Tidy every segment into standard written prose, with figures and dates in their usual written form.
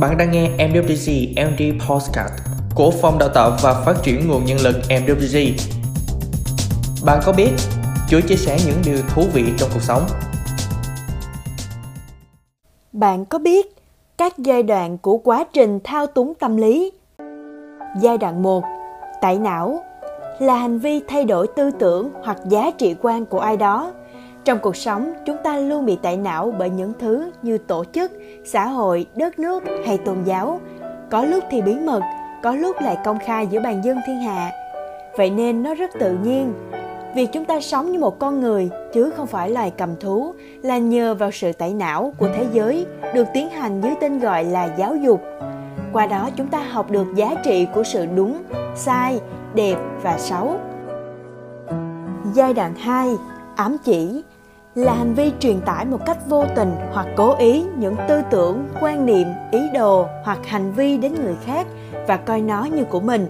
Bạn đang nghe MWZ-LD Podcast của Phòng Đào tạo và Phát triển Nguồn Nhân lực MWZ. Bạn có biết Chúa chia sẻ những điều thú vị trong cuộc sống? Bạn có biết các giai đoạn của quá trình thao túng tâm lý? Giai đoạn 1. Tẩy não là hành vi thay đổi tư tưởng hoặc giá trị quan của ai đó. Trong cuộc sống, chúng ta luôn bị tẩy não bởi những thứ như tổ chức, xã hội, đất nước hay tôn giáo. Có lúc thì bí mật, có lúc lại công khai giữa bàn dân thiên hạ. Vậy nên nó rất tự nhiên. Việc chúng ta sống như một con người chứ không phải loài cầm thú là nhờ vào sự tẩy não của thế giới được tiến hành dưới tên gọi là giáo dục. Qua đó chúng ta học được giá trị của sự đúng, sai, đẹp và xấu. Giai đoạn 2. Ám chỉ là hành vi truyền tải một cách vô tình hoặc cố ý những tư tưởng, quan niệm, ý đồ hoặc hành vi đến người khác và coi nó như của mình.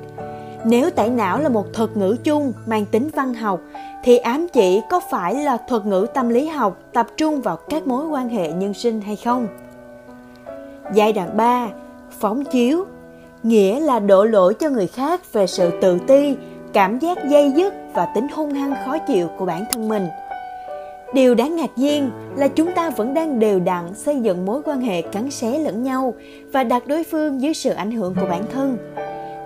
Nếu tẩy não là một thuật ngữ chung mang tính văn học, thì ám chỉ có phải là thuật ngữ tâm lý học tập trung vào các mối quan hệ nhân sinh hay không? Giai đoạn 3. Phóng chiếu nghĩa là đổ lỗi cho người khác về sự tự ti, cảm giác day dứt và tính hung hăng khó chịu của bản thân mình. Điều đáng ngạc nhiên là chúng ta vẫn đang đều đặn xây dựng mối quan hệ cắn xé lẫn nhau và đặt đối phương dưới sự ảnh hưởng của bản thân.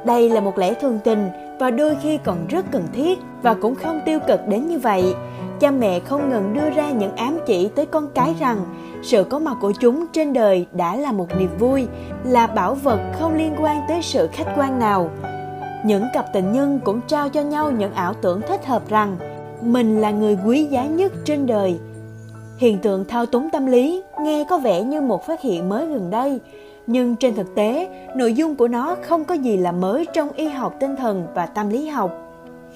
Đây là một lẽ thường tình và đôi khi còn rất cần thiết và cũng không tiêu cực đến như vậy. Cha mẹ không ngừng đưa ra những ám chỉ tới con cái rằng sự có mặt của chúng trên đời đã là một niềm vui, là bảo vật không liên quan tới sự khách quan nào. Những cặp tình nhân cũng trao cho nhau những ảo tưởng thích hợp rằng mình là người quý giá nhất trên đời. Hiện tượng thao túng tâm lý nghe có vẻ như một phát hiện mới gần đây, nhưng trên thực tế, nội dung của nó không có gì là mới trong y học tinh thần và tâm lý học.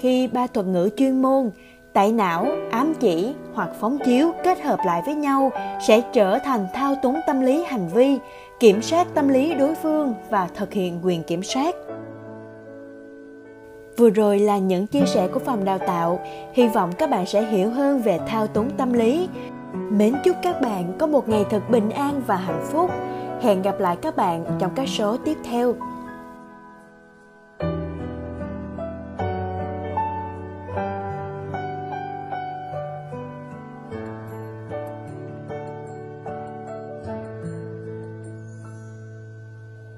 Khi ba thuật ngữ chuyên môn, tẩy não, ám chỉ hoặc phóng chiếu kết hợp lại với nhau sẽ trở thành thao túng tâm lý hành vi, kiểm soát tâm lý đối phương và thực hiện quyền kiểm soát. Vừa rồi là những chia sẻ của Phòng Đào tạo. Hy vọng các bạn sẽ hiểu hơn về thao túng tâm lý. Mến chúc các bạn có một ngày thật bình an và hạnh phúc. Hẹn gặp lại các bạn trong các số tiếp theo.